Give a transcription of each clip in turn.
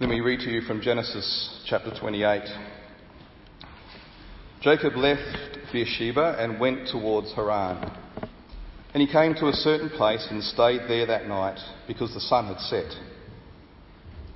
Let me read to you from Genesis chapter 28. Jacob left Beersheba and went towards Haran. And he came to a certain place and stayed there that night, because the sun had set.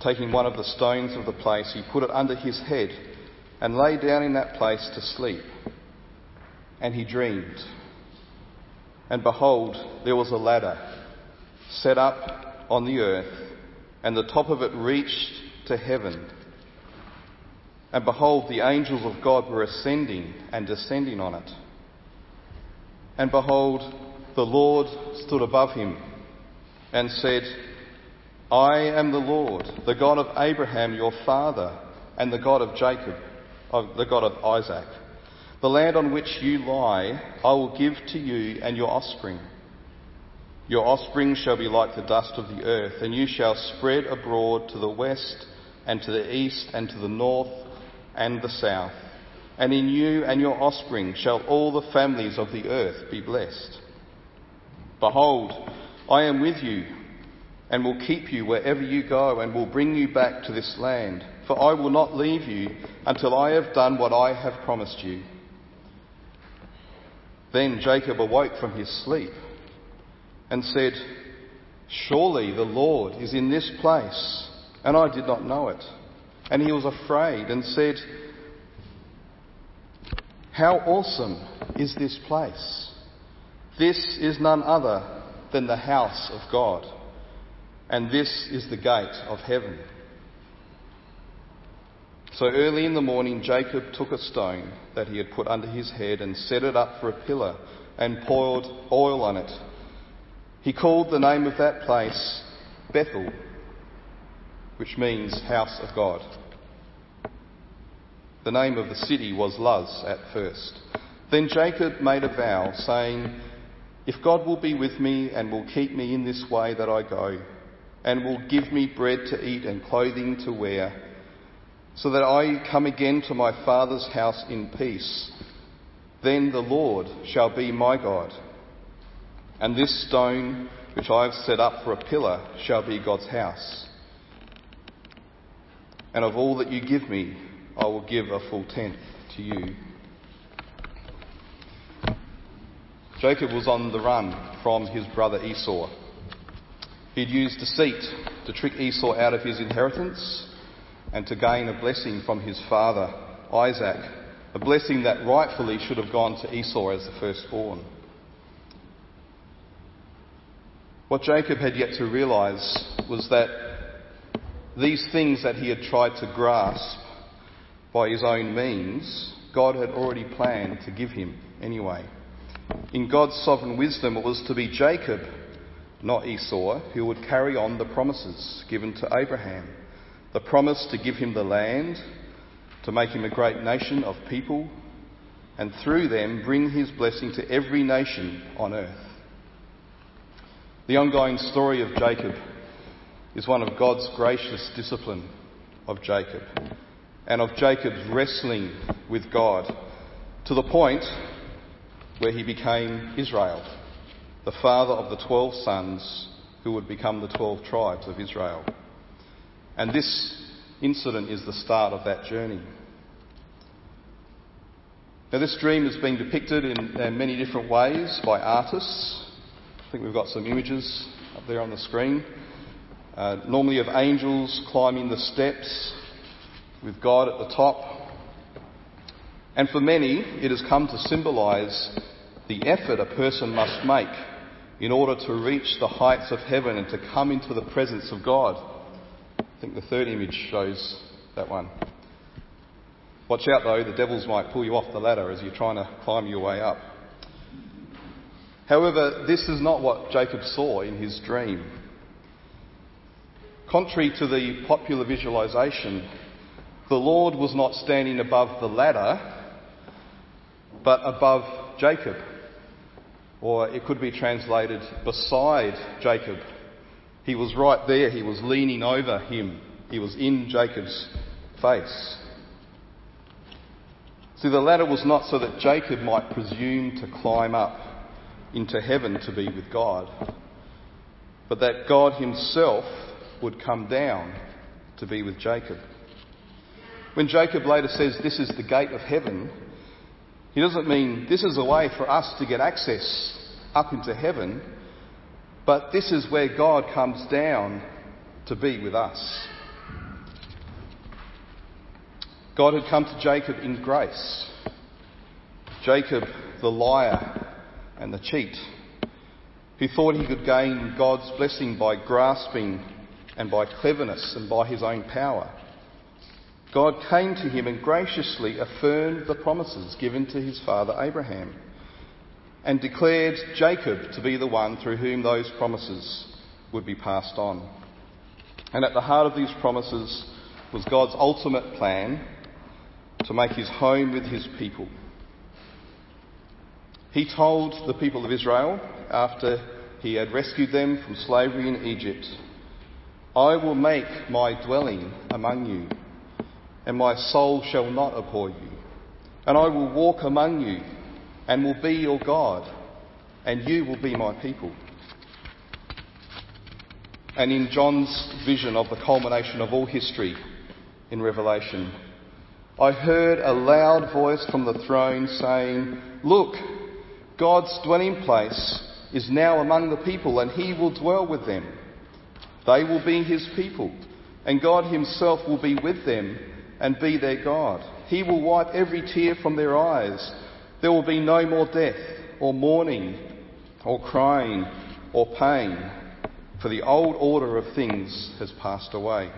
Taking one of the stones of the place, he put it under his head and lay down in that place to sleep. And he dreamed. And behold, there was a ladder set up on the earth, and the top of it reached to heaven. And behold, the angels of God were ascending and descending on it. And behold, the Lord stood above him and said, I am the Lord, the God of Abraham your father, and the God of Jacob, the God of Isaac. The land on which you lie I will give to you and your offspring. Your offspring shall be like the dust of the earth, and you shall spread abroad to the west and to the east and to the north and the south. And in you and your offspring shall all the families of the earth be blessed. Behold, I am with you and will keep you wherever you go and will bring you back to this land. For I will not leave you until I have done what I have promised you. Then Jacob awoke from his sleep and said, Surely the Lord is in this place, and I did not know it. And he was afraid and said, How awesome is this place! This is none other than the house of God, and this is the gate of heaven. So early in the morning, Jacob took a stone that he had put under his head and set it up for a pillar and poured oil on it. He called the name of that place Bethel, which means house of God. The name of the city was Luz at first. Then Jacob made a vow, saying, If God will be with me and will keep me in this way that I go, and will give me bread to eat and clothing to wear, so that I come again to my father's house in peace, then the Lord shall be my God. And this stone which I have set up for a pillar shall be God's house. And of all that you give me, I will give a full tenth to you. Jacob was on the run from his brother Esau. He'd used deceit to trick Esau out of his inheritance and to gain a blessing from his father, Isaac, a blessing that rightfully should have gone to Esau as the firstborn. What Jacob had yet to realise was that these things that he had tried to grasp by his own means, God had already planned to give him anyway. In God's sovereign wisdom, it was to be Jacob, not Esau, who would carry on the promises given to Abraham. The promise to give him the land, to make him a great nation of people, and through them bring his blessing to every nation on earth. The ongoing story of Jacob is one of God's gracious discipline of Jacob, and of Jacob's wrestling with God, to the point where he became Israel, the father of the 12 sons who would become the 12 tribes of Israel. And this incident is the start of that journey. Now, this dream has been depicted in many different ways by artists. I think we've got some images up there on the screen. Normally of angels climbing the steps with God at the top. And for many, it has come to symbolise the effort a person must make in order to reach the heights of heaven and to come into the presence of God. I think the third image shows that one. Watch out though, the devils might pull you off the ladder as you're trying to climb your way up. However, this is not what Jacob saw in his dream. Contrary to the popular visualisation, the Lord was not standing above the ladder, but above Jacob. Or it could be translated beside Jacob. He was right there. He was leaning over him. He was in Jacob's face. See, the ladder was not so that Jacob might presume to climb up into heaven to be with God, but that God himself would come down to be with Jacob. When Jacob later says this is the gate of heaven, he doesn't mean this is a way for us to get access up into heaven, but this is where God comes down to be with us. God had come to Jacob in grace. Jacob, the liar and the cheat, who thought he could gain God's blessing by grasping and by cleverness and by his own power. God came to him and graciously affirmed the promises given to his father Abraham and declared Jacob to be the one through whom those promises would be passed on. And at the heart of these promises was God's ultimate plan to make his home with his people. He told the people of Israel, after he had rescued them from slavery in Egypt, "I will make my dwelling among you, and my soul shall not abhor you. And I will walk among you, and will be your God, and you will be my people." And in John's vision of the culmination of all history in Revelation, I heard a loud voice from the throne saying, "Look, God's dwelling place is now among the people, and he will dwell with them. They will be his people, and God himself will be with them and be their God. He will wipe every tear from their eyes. There will be no more death or mourning or crying or pain, for the old order of things has passed away."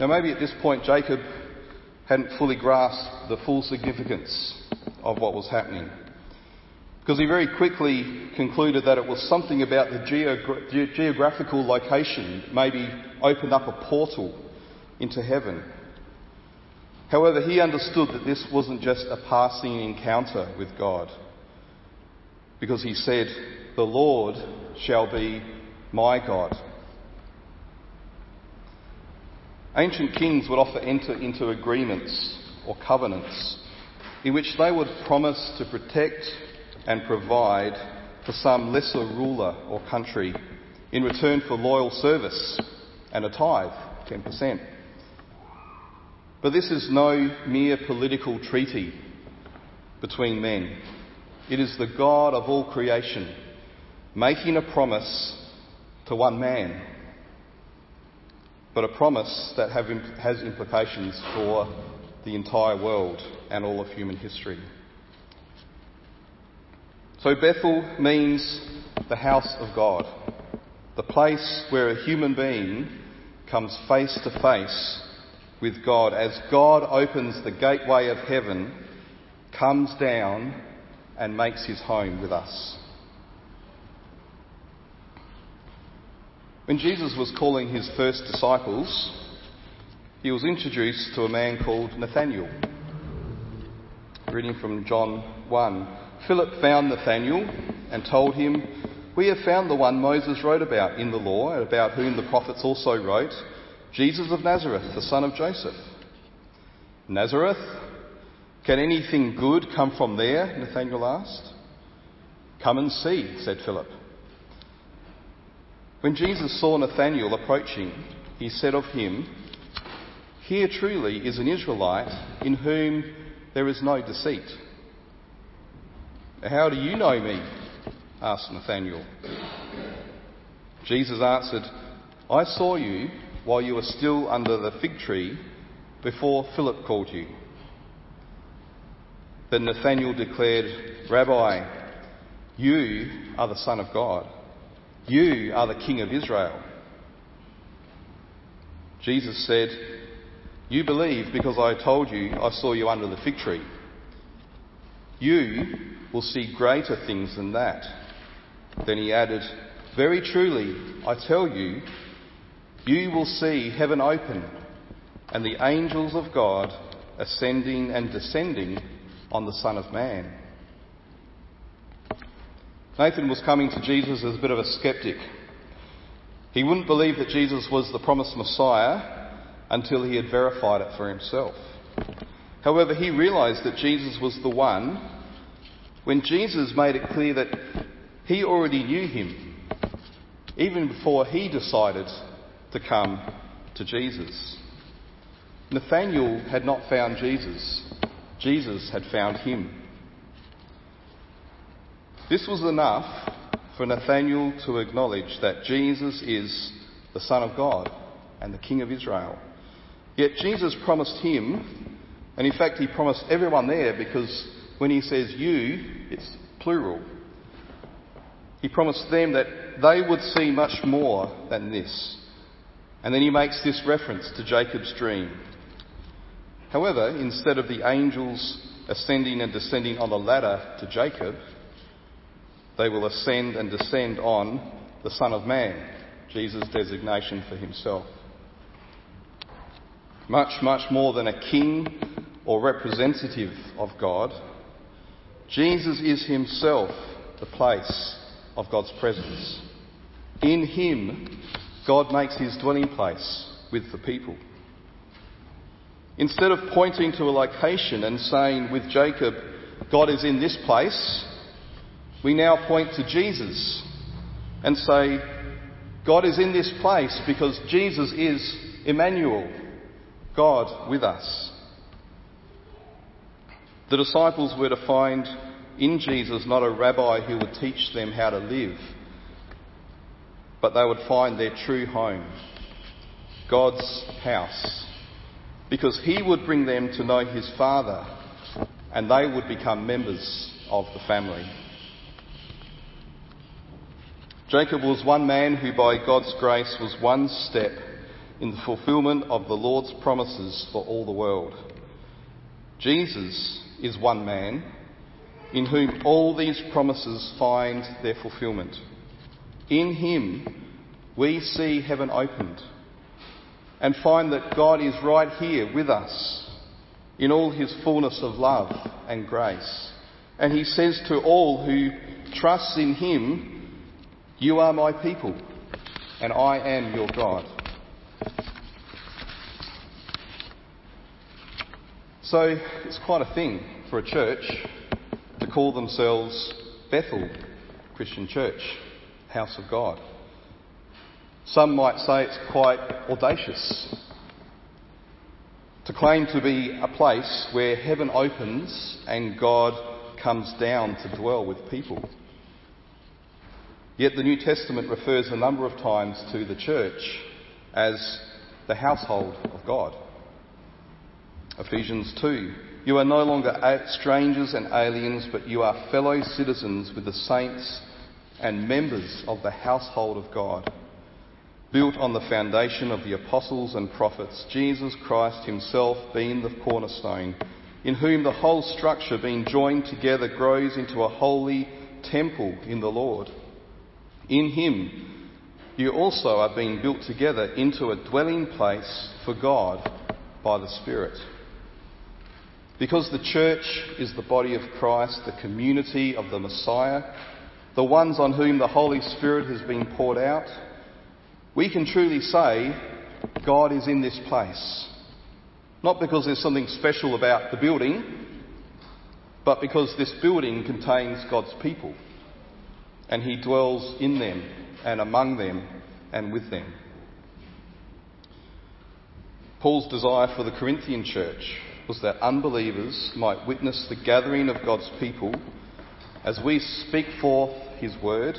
Now maybe at this point Jacob hadn't fully grasped the full significance of what was happening, because he very quickly concluded that it was something about the geographical location maybe opened up a portal into heaven. However, he understood that this wasn't just a passing encounter with God, because he said, "The Lord shall be my God." Ancient kings would often enter into agreements or covenants in which they would promise to protect and provide for some lesser ruler or country in return for loyal service and a tithe, 10%. But this is no mere political treaty between men. It is the God of all creation making a promise to one man, but a promise that has implications for the entire world and all of human history. So Bethel means the house of God, the place where a human being comes face to face with God as God opens the gateway of heaven, comes down and makes his home with us. When Jesus was calling his first disciples, he was introduced to a man called Nathanael. Reading from John 1. "Philip found Nathanael and told him, 'We have found the one Moses wrote about in the law, and about whom the prophets also wrote, Jesus of Nazareth, the son of Joseph.' 'Nazareth? Can anything good come from there?' Nathanael asked. 'Come and see,' said Philip." When Jesus saw Nathanael approaching, he said of him, "Here truly is an Israelite in whom there is no deceit." "How do you know me?" asked Nathanael. Jesus answered, "I saw you while you were still under the fig tree before Philip called you." Then Nathanael declared, "Rabbi, you are the Son of God. You are the King of Israel." Jesus said, "You believe because I told you I saw you under the fig tree. You will see greater things than that." Then he added, "Very truly, I tell you, you will see heaven open and the angels of God ascending and descending on the Son of Man." Nathan was coming to Jesus as a bit of a sceptic. He wouldn't believe that Jesus was the promised Messiah until he had verified it for himself. However, he realised that Jesus was the one when Jesus made it clear that he already knew him even before he decided to come to Jesus. Nathanael had not found Jesus. Jesus had found him. This was enough for Nathanael to acknowledge that Jesus is the Son of God and the King of Israel. Yet Jesus promised him, and in fact he promised everyone there, because when he says you, it's plural. He promised them that they would see much more than this. And then he makes this reference to Jacob's dream. However, instead of the angels ascending and descending on the ladder to Jacob, they will ascend and descend on the Son of Man, Jesus' designation for himself. Much, much more than a king or representative of God, Jesus is himself the place of God's presence. In him, God makes his dwelling place with the people. Instead of pointing to a location and saying with Jacob, God is in this place, we now point to Jesus and say, God is in this place because Jesus is Emmanuel, God with us. The disciples were to find in Jesus not a rabbi who would teach them how to live, but they would find their true home, God's house, because he would bring them to know his Father and they would become members of the family. Jacob was one man who by God's grace was one step in the fulfilment of the Lord's promises for all the world. Jesus is one man in whom all these promises find their fulfilment. In him we see heaven opened and find that God is right here with us in all his fullness of love and grace. And he says to all who trust in him, "You are my people, and I am your God." So it's quite a thing for a church to call themselves Bethel Christian Church, House of God. Some might say it's quite audacious to claim to be a place where heaven opens and God comes down to dwell with people. Yet the New Testament refers a number of times to the church as the household of God. Ephesians 2, you are no longer strangers and aliens, but you are fellow citizens with the saints and members of the household of God, built on the foundation of the apostles and prophets, Jesus Christ himself being the cornerstone, in whom the whole structure being joined together grows into a holy temple in the Lord. In him you also are being built together into a dwelling place for God by the Spirit. Because the church is the body of Christ, the community of the Messiah, the ones on whom the Holy Spirit has been poured out, we can truly say God is in this place. Not because there's something special about the building, but because this building contains God's people and he dwells in them and among them and with them. Paul's desire for the Corinthian church was that unbelievers might witness the gathering of God's people as we speak forth his word,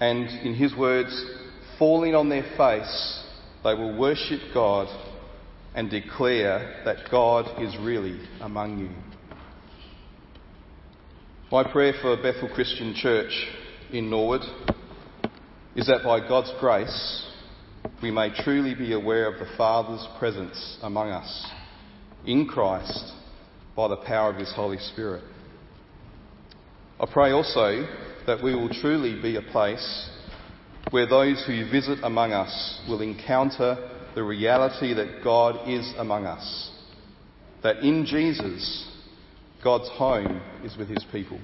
and in his words, falling on their face, they will worship God and declare that God is really among you. My prayer for Bethel Christian Church in Norwood is that by God's grace, we may truly be aware of the Father's presence among us in Christ by the power of his Holy Spirit. I pray also that we will truly be a place where those who visit among us will encounter the reality that God is among us, that in Jesus, God's home is with his people.